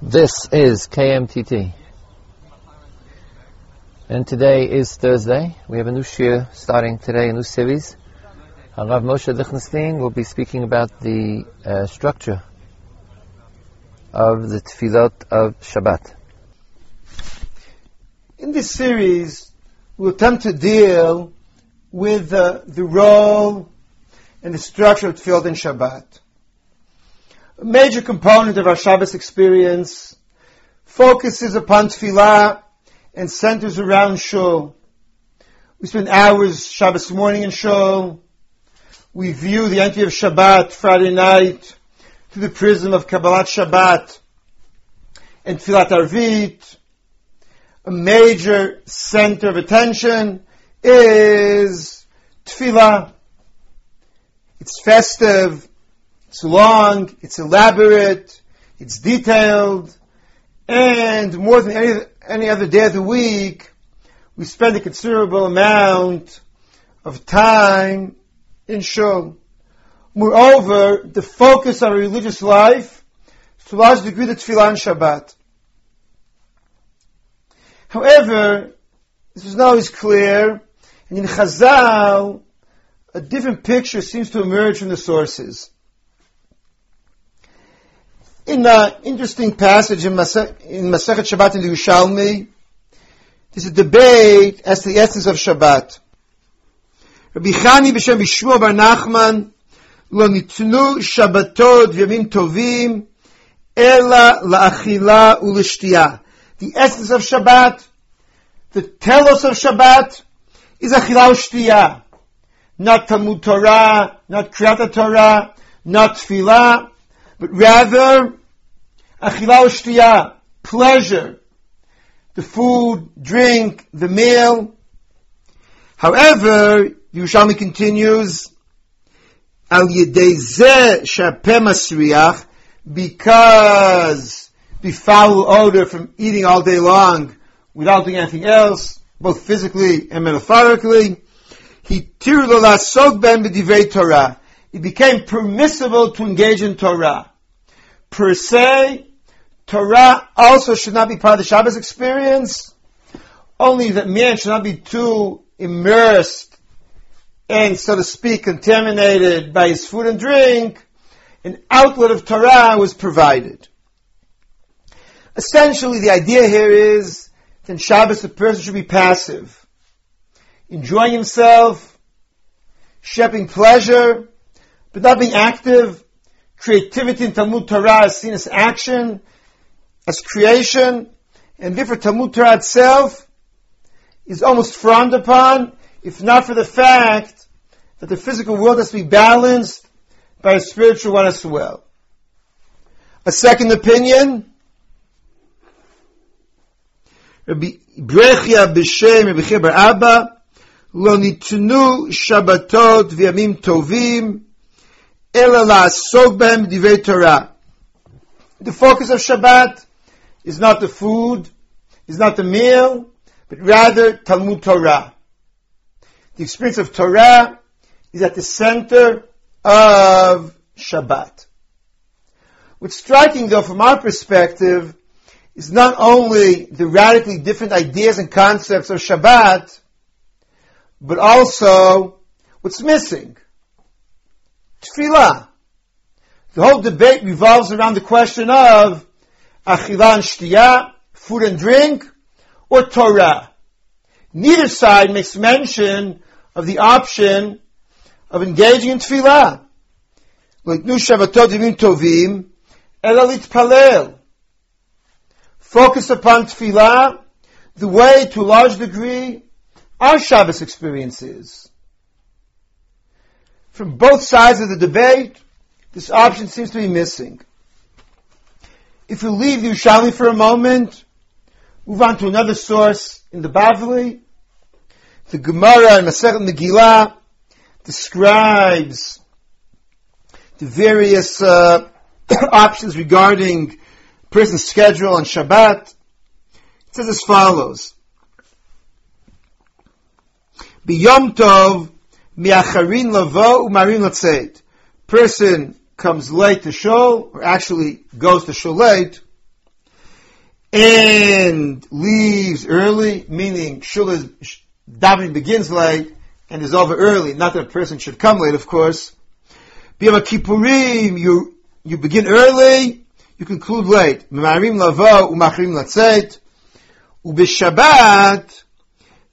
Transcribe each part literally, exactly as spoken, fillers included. This is K M T T, and today is Thursday. We have a new shiur starting today, a new series. And Rav Moshe Dechonstein will be speaking about the uh, structure of the tefillot of Shabbat. In this series, we'll attempt to deal with uh, the role and the structure of tefillot in Shabbat. A major component of our Shabbos experience focuses upon tefillah and centers around shul. We spend hours Shabbos morning in shul. We view the entry of Shabbat Friday night through the prism of Kabbalat Shabbat and Tfilat Arvit. A major center of attention is tefillah. It's festive. It's long, it's elaborate, it's detailed, and more than any, any other day of the week, we spend a considerable amount of time in shul. Moreover, the focus of our religious life is to a large degree the tefillah and Shabbat. However, this is not always clear, and in Chazal, a different picture seems to emerge from the sources. In an interesting passage in Masechet Shabbat in the Yerushalmi, there's a debate as to the essence of Shabbat. Rabbi G'chia B'Shem Rabbi Ch'ber Abba lo nitnu Shabbatot v'yamim tovim ela la'achila u'l'shtiyah. The essence of Shabbat, the telos of Shabbat, is achila u'shtiyah. Not Talmud Torah, not Kriyat Torah, not Tefillah, but rather achila u'shtiyah, pleasure, the food, drink, the meal. However, Yerushalmi continues, al yedei zeh shapeh masriach, because the foul odor from eating all day long without doing anything else, both physically and metaphorically, hitiru lo la'asok ben b'divrei Torah. It became permissible to engage in Torah. Per se, Torah also should not be part of the Shabbos experience, only that man should not be too immersed and, so to speak, contaminated by his food and drink. An outlet of Torah was provided. Essentially, the idea here is that in Shabbos the person should be passive, enjoying himself, shepherding pleasure, but not being active. Creativity in Talmud Torah is seen as action, as creation, and therefore Talmud Torah itself is almost frowned upon, if not for the fact that the physical world has to be balanced by a spiritual one as well. A second opinion, Rabbi G'chia B'Shem Rabbi Ch'ber Abba, lo nitnu Shabbatot v'yamim tovim. The focus of Shabbat is not the food, is not the meal, but rather Talmud Torah. The experience of Torah is at the center of Shabbat. What's striking, though, from our perspective, is not only the radically different ideas and concepts of Shabbat, but also what's missing. Tefillah. The whole debate revolves around the question of achila and shtiyah, food and drink, or Torah. Neither side makes mention of the option of engaging in tefillah. Focus upon tefillah, the way to a large degree our Shabbos experience is. From both sides of the debate, this option seems to be missing. If we leave Yerushalmi for a moment, move on to another source in the Bavli. The Gemara in Masechet Megillah describes the various uh, options regarding person's schedule on Shabbat. It says as follows: B'yom Tov Miacharin lavo umarin latzeit. Person comes late to shul, or actually goes to shul late. and leaves early, meaning shula's davening begins late and is over early. Not that a person should come late, of course. B'yom Kippurim, you you begin early, you conclude late. Memarim lavo umachrim latzeit. U'b'Shabbat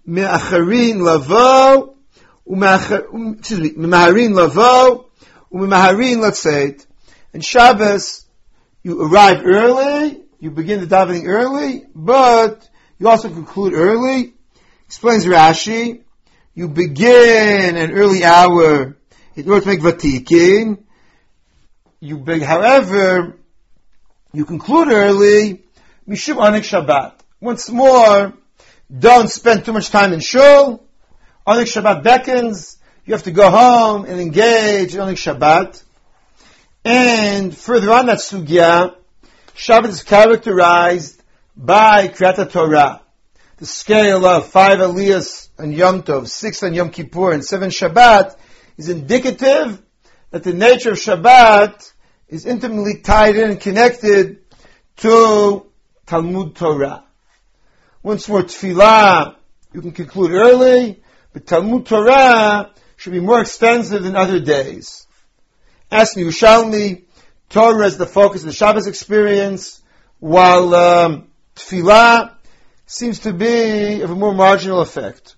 me'acharin lavo umach. Excuse me, memaharin lavo umemaharin latzeit. And Shabbos, you arrive early. You begin the davening early, but you also conclude early. Explains Rashi, you begin an early hour in order to make vatikin. You beg, however, you conclude early. Mishum anik Shabbat. Once more, don't spend too much time in shul. Anik Shabbat beckons. You have to go home and engage in anik Shabbat. And further on that sugya, Shabbat is characterized by Kriyat Torah, the scale of five Aliyahs and Yom Tov, six on Yom Kippur, and seven Shabbat is indicative that the nature of Shabbat is intimately tied in and connected to Talmud Torah. Once more, Tefillah, you can conclude early, but Talmud Torah should be more extensive than other days. Ask me, Yerushalmi, Torah is the focus of the Shabbos experience, while um, Tefillah seems to be of a more marginal effect.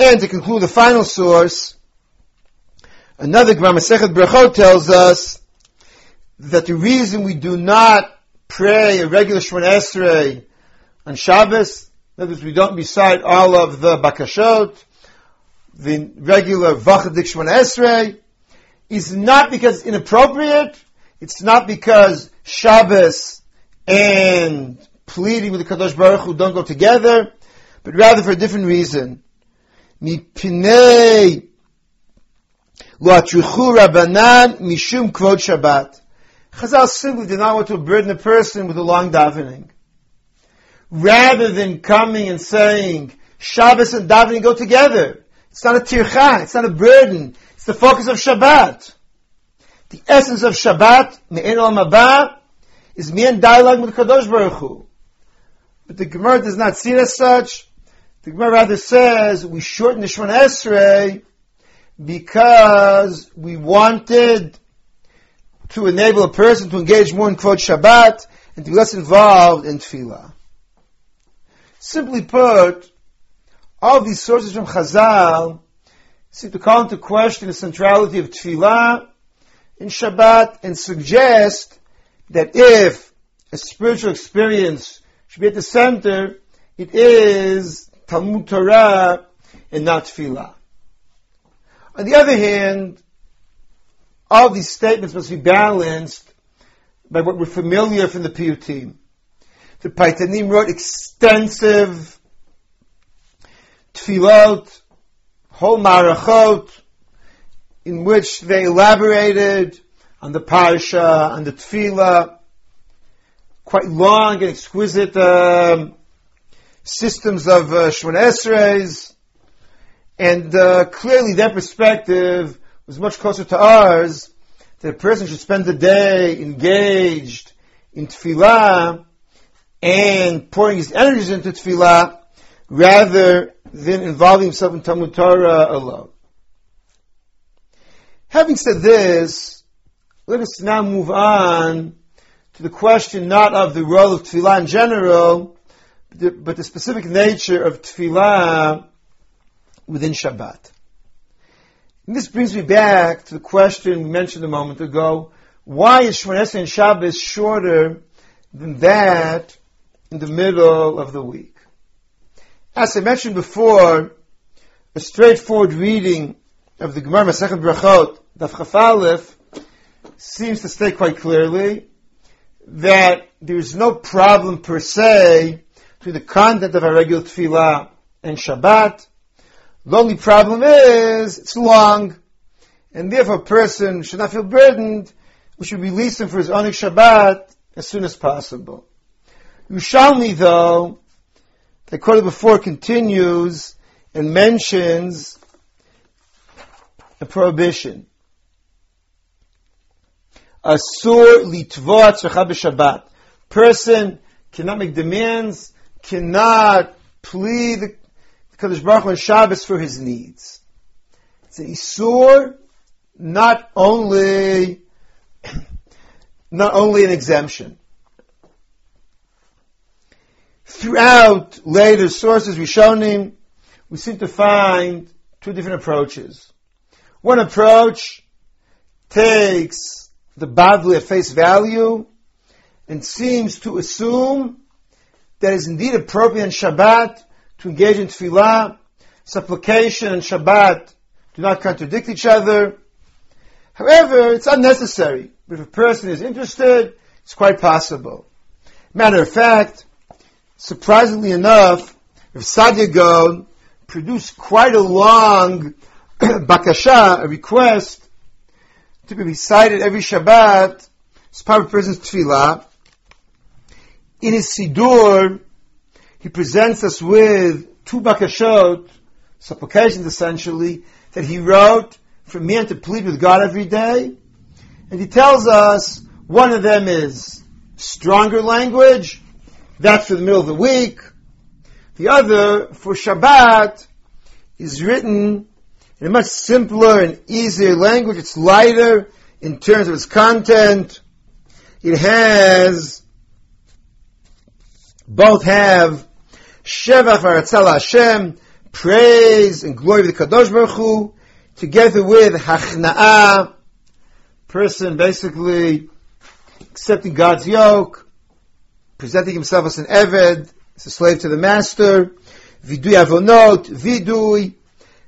And to conclude the final source, another Gemara Masechet Brachot tells us that the reason we do not pray a regular Shemona Esrei on Shabbos, that is, we don't recite all of the Bakashot, the regular Vachadik Shemona Esrei, is not because it's inappropriate. It's not because Shabbos and pleading with the Kadosh Baruch Hu don't go together, but rather for a different reason. Mipinei loatruchu Rabbanan mishum kvod Shabbat. Chazal simply did not want to burden a person with a long davening. Rather than coming and saying Shabbos and davening go together, it's not a tircha, it's not a burden. It's the focus of Shabbat. The essence of Shabbat, Me'en Olam Haba, is me'en dialogue with Kadosh Baruch Hu. But the Gemara does not see it as such. The Gemara rather says we shortened the Shemona Esrei because we wanted to enable a person to engage more in Kvod Shabbat and to be less involved in Tefillah. Simply put, all these sources from Chazal seem to call into question the centrality of Tefillah in Shabbat and suggest that if a spiritual experience should be at the center, it is Talmud Torah and not Tefillah. On the other hand, all these statements must be balanced by what we're familiar from the Piyutim. The Paitanim wrote extensive Tefillot, whole Marachot, in which they elaborated on the parsha, on the tefillah, quite long and exquisite um, systems of uh, Shemona Esreis, and uh, clearly their perspective was much closer to ours, that a person should spend the day engaged in tefillah and pouring his energies into tefillah, rather than involving himself in Talmud Torah alone. Having said this, let us now move on to the question not of the role of tefillah in general, but the, but the specific nature of tefillah within Shabbat. And this brings me back to the question we mentioned a moment ago, why is Shemona Esrei and Shabbos shorter than that in the middle of the week? As I mentioned before, a straightforward reading of the Gemara Masechet Brachot, Daf Chaf Aleph, seems to state quite clearly that there is no problem per se to the content of our regular tefillah and Shabbat. The only problem is it's long, and therefore a person should not feel burdened. We should release him for his onik Shabbat as soon as possible. Yerushalmi, though, the quoted before, continues and mentions a prohibition. Asur litvoa tzrecha b'Shabbat. Person cannot make demands, cannot plead the Kadosh Baruch Hu on Shabbos for his needs. It's an isur, not only, not only an exemption. Throughout later sources, Rishonim, we seem to find two different approaches. One approach takes the Bavli at face value and seems to assume that it is indeed appropriate on Shabbat to engage in tefillah. Supplication and Shabbat do not contradict each other. However, it's unnecessary. If a person is interested, it's quite possible. Matter of fact, surprisingly enough, Rav Saadia Gaon produced quite a long bakasha, a request, to be recited every Shabbat as part of a person's tefillah. In his Sidur, he presents us with two bakashot, supplications essentially, that he wrote for man to plead with God every day. And he tells us one of them is stronger language, that's for the middle of the week. The other, for Shabbat, is written in a much simpler and easier language. It's lighter in terms of its content. It has, both have, Shevach V'Aratzal Hashem, praise and glory to the Kadosh Baruch Hu, together with Hachna'ah, person basically accepting God's yoke, presenting himself as an Eved, as a slave to the master, vidui avonot, vidui,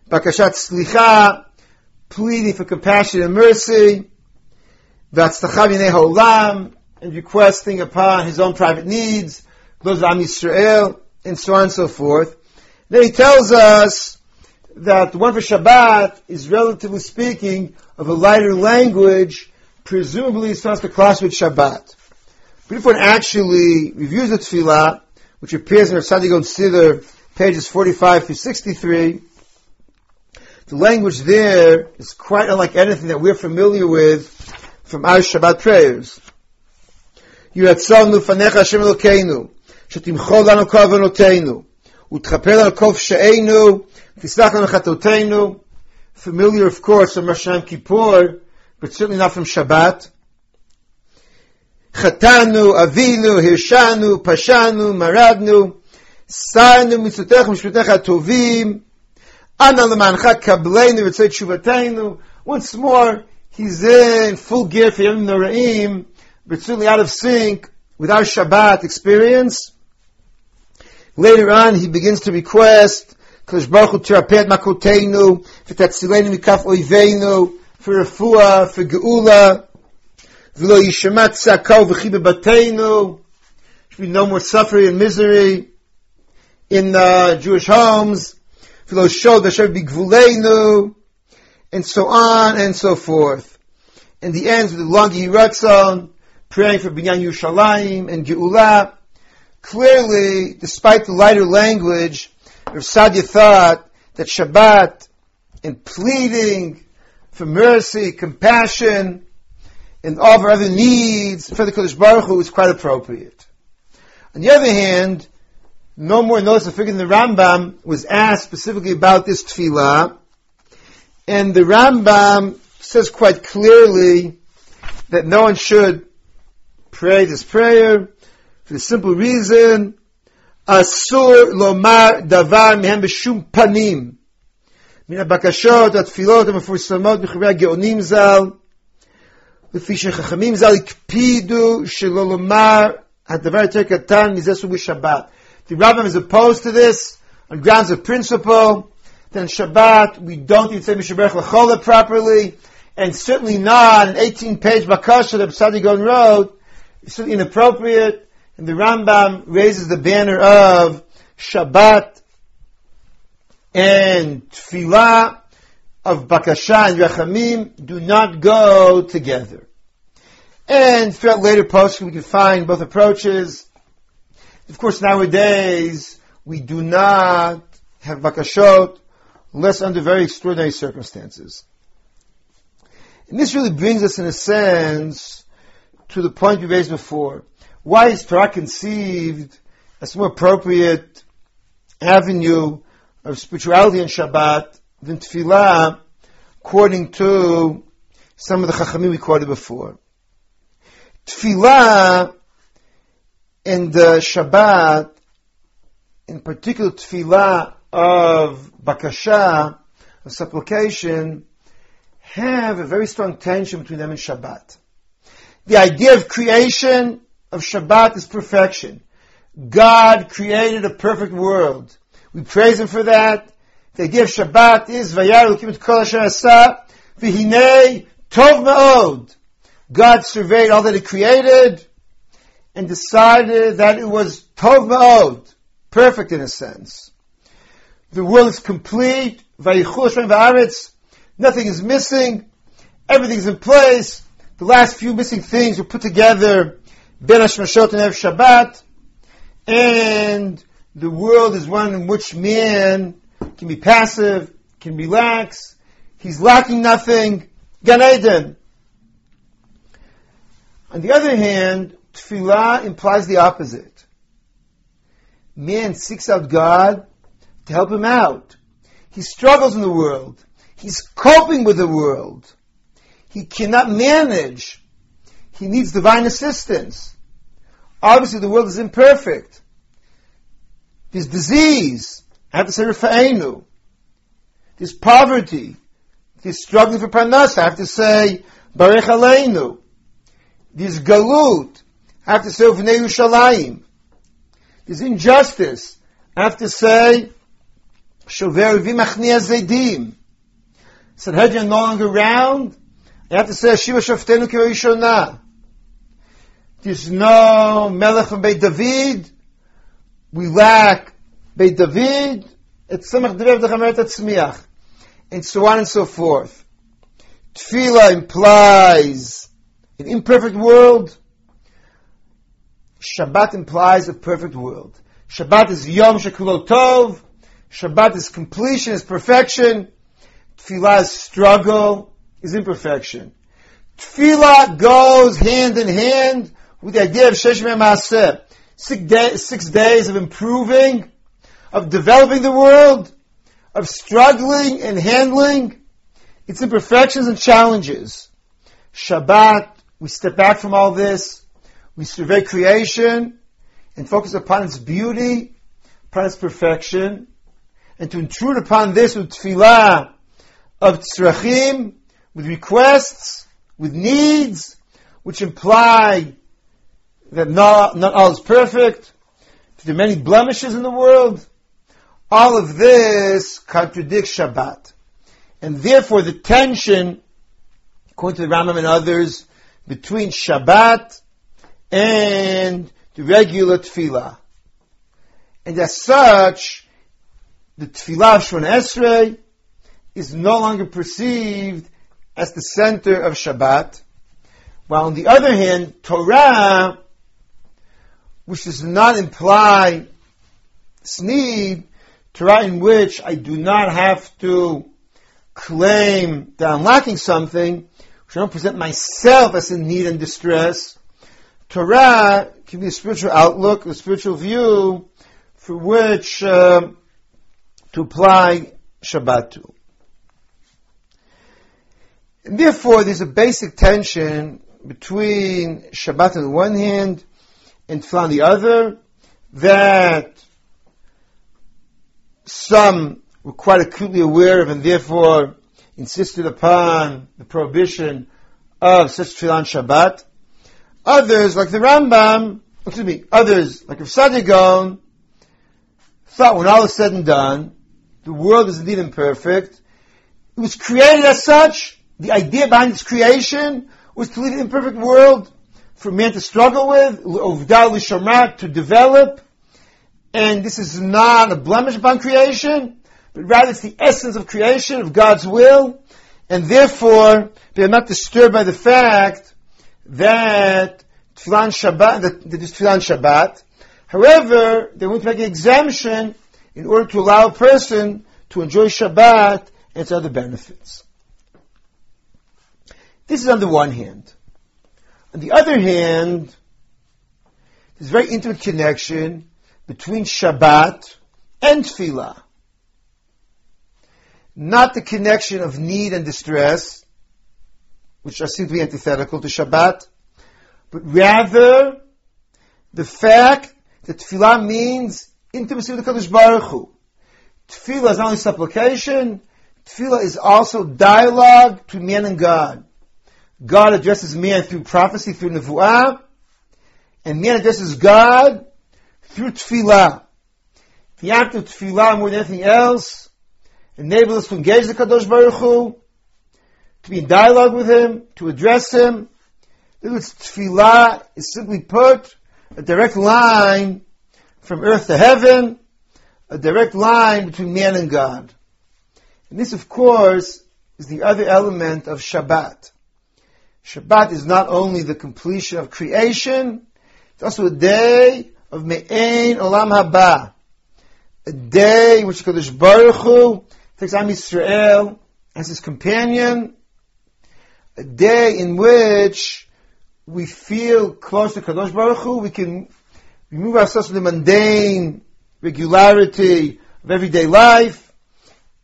bakashat slicha, pleading for compassion and mercy, v'atztacha v'nei ha'olam, and requesting upon his own private needs, those of Am Yisrael, and so on and so forth. Then he tells us that the one for Shabbat is, relatively speaking, of a lighter language, presumably it's supposed to clash with Shabbat. But if one actually reviews the tefillah, which appears in Rav Saadia Gaon's Siddur, pages forty-five through sixty-three, the language there is quite unlike anything that we're familiar with from our Shabbat prayers. Yiratzonu fanecha Hashem Elokeinu, shetimchol lanu kol avonoteinu, utchaper lanu kol pshe'einu, tislach lanu chatoteinu. Familiar, of course, from Rosh Hashanah Kippur, but certainly not from Shabbat. Chatanu, avinu, hirshanu, pashanu, maradnu, sarnu, mitzvotech, mishpotech hatovim, ana lemancha kableinu, v'tzei tshuvateinu. Once more, he's in full gear for Yom Noraim, but certainly out of sync with our Shabbat experience. Later on, he begins to request, Kadosh Baruch Hu terapeh et makoteinu, v'tatzilenu mikaf oiveinu, for refuah, for geula, v'lo yishema tzakau v'chi bebateinu. Should be no more suffering and misery in uh, Jewish homes. V'lo shod v'asher b'gvuleinu, and so on and so forth. And the ends with the long Yiratzon, praying for Binyan Yerushalayim and Geula. Clearly, despite the lighter language, Rav Saadia thought that Shabbat and pleading for mercy, compassion, and all of our other needs for the Kodesh Baruch Hu is quite appropriate. On the other hand, no more notice of figuring the Rambam was asked specifically about this tefillah, and the Rambam says quite clearly that no one should pray this prayer for the simple reason asur lomar davar mihem b'shum panim min habakashot hatfilot hamefursamot b'chivra geonim zal. The Rambam is opposed to this on grounds of principle. Then Shabbat, we don't even say Mishaberech L'Chola properly, and certainly not an eighteen-page Bakasha that Saadia Gaon wrote. It's certainly inappropriate, and the Rambam raises the banner of Shabbat and Tefillah, of Bakasha and Rachamim do not go together. And throughout later posts we can find both approaches. Of course, nowadays we do not have Bakashot unless under very extraordinary circumstances. And this really brings us, in a sense, to the point we raised before. Why is Torah conceived as a more appropriate avenue of spirituality in Shabbat than Tefillah, according to some of the Chachamim we quoted before? Tefillah and the Shabbat, in particular Tefillah of Bakasha, of supplication, have a very strong tension between them and Shabbat. The idea of creation of Shabbat is perfection. God created a perfect world. We praise Him for that. The idea of Shabbat is Vayar Elokim et Kol Asher Asa V'hinei Tov Me'od. God surveyed all that He created and decided that it was Tov Me'od, perfect in a sense. The world is complete. Vayichul Shemayim Va'aretz. Nothing is missing. Everything's in place. The last few missing things were put together Ben HaShemashot and Erev Shabbat. And the world is one in which man can be passive, can relax. He's lacking nothing. Gan Eden. On the other hand, Tefillah implies the opposite. Man seeks out God to help him out. He struggles in the world. He's coping with the world. He cannot manage. He needs divine assistance. Obviously, the world is imperfect. There's disease. I have to say Rifa'enu. There's poverty. There's struggling for parnasa. I have to say Barech Aleinu. There's galut. I have to say Uvnei Yerushalayim. There's injustice. I have to say Shover Uvim Achni Azeidim. Sanhedrin no longer around. I have to say Shiva Shaftenu Kirishonah. There's no Melech from Beit David. We lack Beit David. And so on and so forth. Tefillah implies an imperfect world. Shabbat implies a perfect world. Shabbat is Yom Shekulo Tov. Shabbat is completion, is perfection. Tefillah is struggle, is imperfection. Tefillah goes hand in hand with the idea of Shesh Mei Maaseh, six, day, six days of improving, of developing the world, of struggling and handling its imperfections and challenges. Shabbat, we step back from all this, we survey creation and focus upon its beauty, upon its perfection, and to intrude upon this with Tefillah of Tzrachim, with requests, with needs, which imply that not, not all is perfect, that there are many blemishes in the world. All of this contradicts Shabbat. And therefore the tension, according to the Rambam and others, between Shabbat and the regular Tefillah. And as such, the Tefillah of Shemona Esrei is no longer perceived as the center of Shabbat. While on the other hand, Torah, which does not imply sneed, Torah in which I do not have to claim that I'm lacking something, which I don't present myself as in need and distress, Torah can be a spiritual outlook, a spiritual view for which uh, to apply Shabbat to. And therefore, there's a basic tension between Shabbat on the one hand and Tefillah on the other, that some were quite acutely aware of and therefore insisted upon the prohibition of such Tefillah on Shabbat. Others, like the Rambam, excuse me, others, like Rav Saadia Gaon, thought when all is said and done, the world is indeed imperfect. It was created as such. The idea behind its creation was to leave an imperfect world for man to struggle with, to develop, and this is not a blemish upon creation, but rather it's the essence of creation, of God's will, and therefore they are not disturbed by the fact that Tefillah Shabbat, that there's Tefillah Shabbat. However, they want to make an exemption in order to allow a person to enjoy Shabbat and its other benefits. This is on the one hand. On the other hand, There's a very intimate connection between Shabbat and Tefillah. Not the connection of need and distress, which are simply antithetical to Shabbat, but rather the fact that Tefillah means intimacy with the Kadosh Baruch Hu. Tefillah is not only supplication, Tefillah is also dialogue between man and God. God addresses man through prophecy, through Nevuah, and man addresses God through Tefillah. The act of Tefillah, more than anything else, enables us to engage the Kadosh Baruch Hu, to be in dialogue with Him, to address Him. This Tefillah is simply put a direct line from earth to heaven, a direct line between man and God. And this, of course, is the other element of Shabbat. Shabbat is not only the completion of creation, it's also a day of Me'ein Olam Haba, a day in which Kadosh Baruch Hu takes Am Yisrael as his companion, a day in which we feel close to Kadosh Baruch Hu, we can remove ourselves from the mundane regularity of everyday life,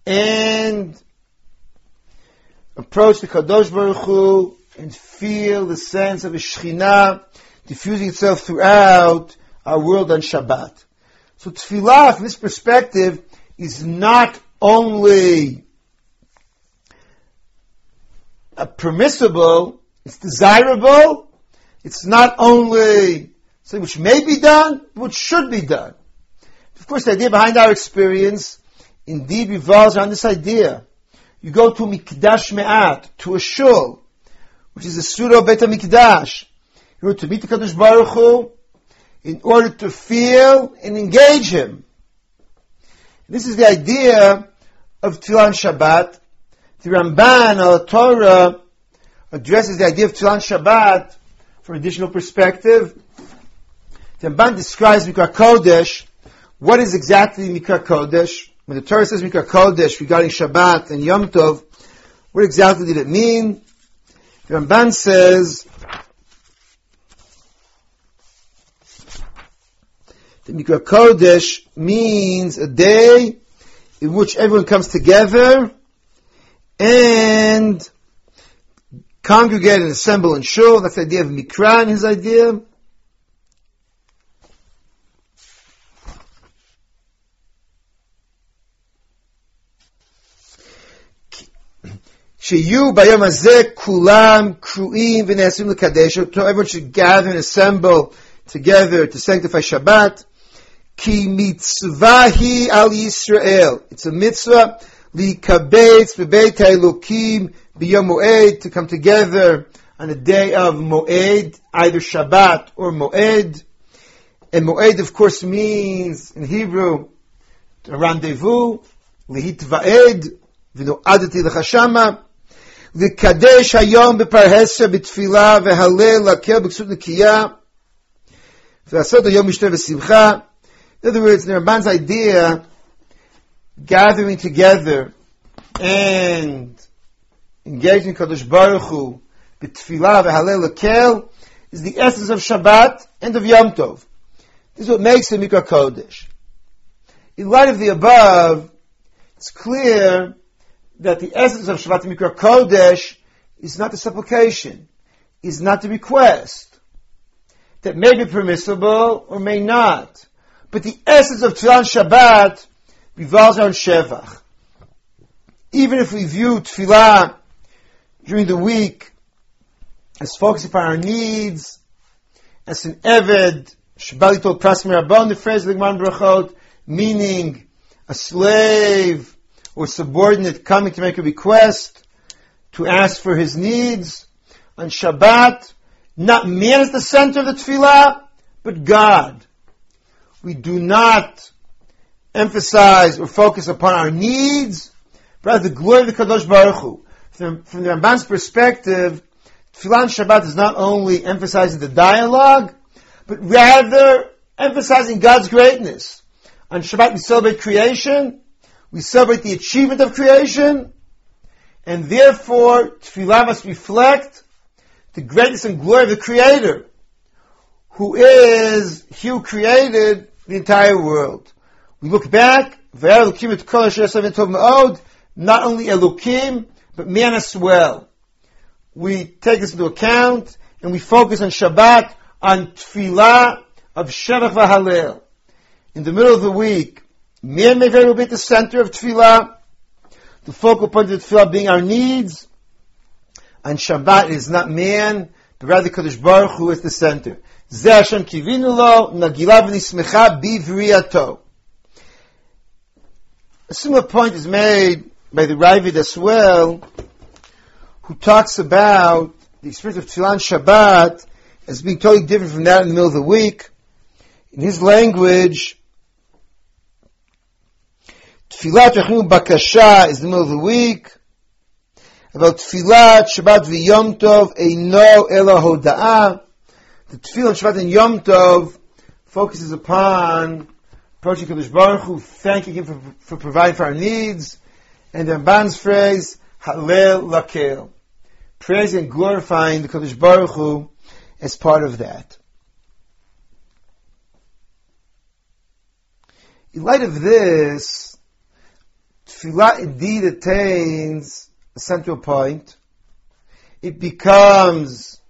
and approach the Kadosh Baruch Hu and feel the sense of his Shekhinah diffusing itself throughout our world on Shabbat. So Tefillah, from this perspective, is not only a permissible, it's desirable, it's not only something which may be done, but which should be done. Of course, the idea behind our experience indeed revolves around this idea. You go to Mikdash Me'at, to a shul, which is a pseudo Beit HaMikdash, in order to meet the Kadosh Baruch Hu, in order to feel and engage Him. This is the idea of Tefillah and Shabbat. The Ramban, Al Torah, addresses the idea of Tefillah and Shabbat from an additional perspective. The Ramban describes Mikra Kodesh. What is exactly Mikra Kodesh? When the Torah says Mikra Kodesh regarding Shabbat and Yom Tov, what exactly did it mean? The Ramban says that Mikra Kodesh means a day in which everyone comes together and congregate and assemble in shul. That's the idea of Mikra and his idea. Sheyu bayom hazeh kulam kruim v'neasim l'kadesh. So everyone should gather and assemble together to sanctify Shabbat. Ki mitzvahi al Yisrael. It's a mitzvah likabetz b'beit ha'elokim b'yom moed, to come together on the day of moed, either Shabbat or moed. And moed, of course, means in Hebrew a rendezvous, lihitva'ed v'no'adati l'chashama. L'kadesh hayom b'parhesa b'tfilah v'halel l'akeh b'ksut n'kiyah v'asot hayom mishteh v'simcha. In other words, the Ramban's idea, gathering together and engaging Kadosh Baruch Hu b'tfilah v'halel l'akeh, is the essence of Shabbat and of Yom Tov. This is what makes the Mikra Kodesh. In light of the above, it's clear that the essence of Shabbat Mikra Kodesh is not the supplication, is not the request, that may be permissible or may not. But the essence of Tefillah and Shabbat revolves around Shevach. Even if we view Tefillah during the week as focusing upon our needs, as an Eved, Shabbat told Prasmir Abon, the phrase of the Masechet Brachot, meaning a slave or subordinate coming to make a request, to ask for his needs on Shabbat, not man is the center of the Tefillah, but God. We do not emphasize or focus upon our needs, but rather the glory of the Kadosh Baruch Hu. From, from the Ramban's perspective, Tefillah and Shabbat is not only emphasizing the dialogue, but rather emphasizing God's greatness. On Shabbat we celebrate creation, we celebrate the achievement of creation, and therefore Tefillah must reflect the greatness and glory of the Creator, who is he who created the entire world. We look back, not only Elokim, but man as well. We take this into account, and we focus on Shabbat, on Tefillah of Shevach v'Hallel. In the middle of the week, man may very well be at the center of Tefillah, the focal point of Tefillah being our needs. On Shabbat, it is not man, but rather Kadosh Baruch Hu is the center. Ze Hashem kivinu lo, nagilav nismecha bivriyato. A similar point is made by the Ravid as well, who talks about the experience of Tefillah on Shabbat as being totally different from that in the middle of the week. In his language, Tefillah Rechim Bakasha is the middle of the week. About Tefillah Shabbat v'Yom Tov Eino Ela Hoda'ah. The Tefillah Shabbat and Yom Tov focuses upon approaching Kadosh Baruch Hu, thanking Him for, for providing for our needs, and the Ramban's phrase Hallel Lakel, praising and glorifying the Kadosh Baruch Hu as part of that. In light of this, Tefillah indeed attains a central point. It becomes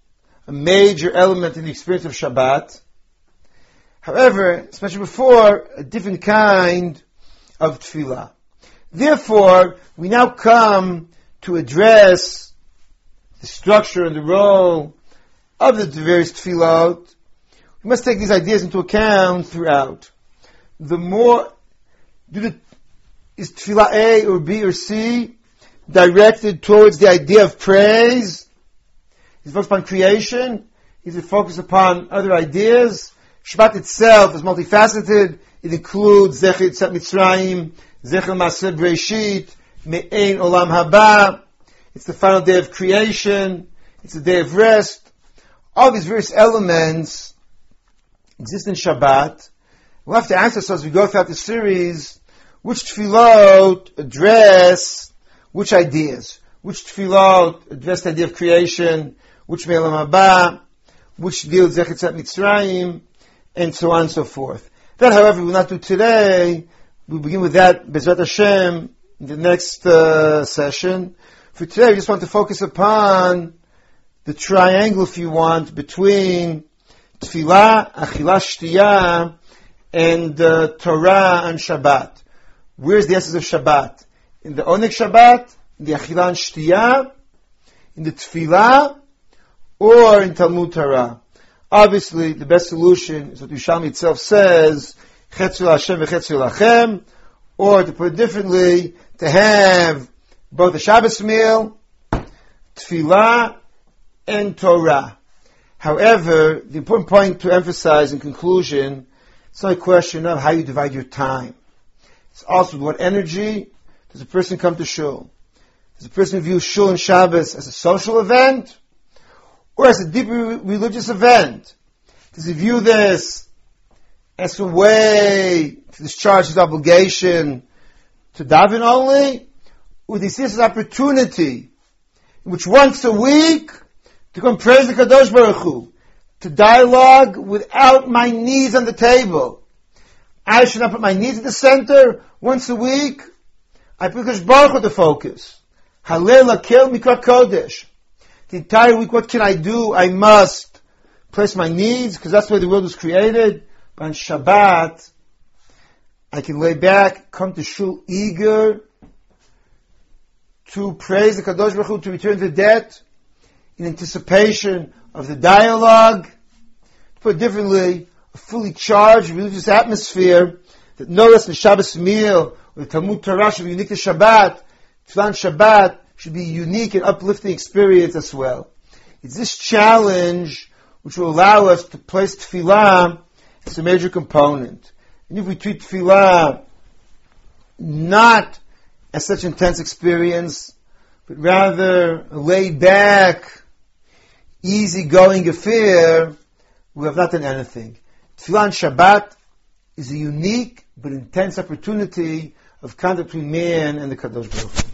a major element in the experience of Shabbat. However, especially before, a different kind of Tefillah. Therefore, we now come to address the structure and the role of the various Tefillot. We must take these ideas into account throughout. The more, do the, is Tefillah A or B or C directed towards the idea of praise? Is it focused upon creation? Is it focused upon other ideas? Shabbat itself is multifaceted. It includes Zecher Yitzat Mitzrayim, Zecher Masse Breshit, Me'ein Olam Haba. It's the final day of creation. It's the day of rest. All these various elements exist in Shabbat. We'll have to ask ourselves as we go throughout the series, which tefillot address which ideas? Which tefillot address the idea of creation? Which Me'olam Haba? Which deal with Zecher Yitzat Mitzrayim? And so on and so forth. That, however, we will not do today. We'll begin with that, Bezrat Hashem, in the next uh, session. For today, we just want to focus upon the triangle, if you want, between Tefillah, Achila Shtiyah, and uh, Torah and Shabbat. Where's the essence of Shabbat? In the Oneg Shabbat, in the Achila and Shtiyah, in the Tefillah, or in Talmud Torah? Obviously, the best solution is what Yerushalmi itself says, Chetzel Hashem v'Chetzel Lachem, or to put it differently, to have both the Shabbos meal, Tefillah, and Torah. However, the important point to emphasize in conclusion, it's not a question of how you divide your time. It's also what energy does a person come to shul. Does a person view shul and Shabbos as a social event, or as a deeply religious event? Does he view this as a way to discharge his obligation to daven only? Or does he see this as an opportunity in which once a week to come praise the Kadosh Baruch Hu, to dialogue without my needs on the table? I should not put my needs at the center. Once a week, I put Kadosh Baruch Hu to focus. Hallel Akel Mikra Kodesh. The entire week, what can I do? I must place my needs, because that's the way the world was created. But on Shabbat, I can lay back, come to shul eager to praise the Kadosh Baruch Hu, to return the debt in anticipation of the dialogue. To put it differently, a fully charged religious atmosphere that no less than Shabbos meal or the Talmud Torah should be unique to Shabbat, Tefillah Shabbat, should be a unique and uplifting experience as well. It's this challenge which will allow us to place Tefillah as a major component. And if we treat Tefillah not as such intense experience, but rather a laid-back, easy-going affair, we have not done anything. Tefillah on Shabbat is a unique but intense opportunity of contact between man and the Kadosh Baruch Hu.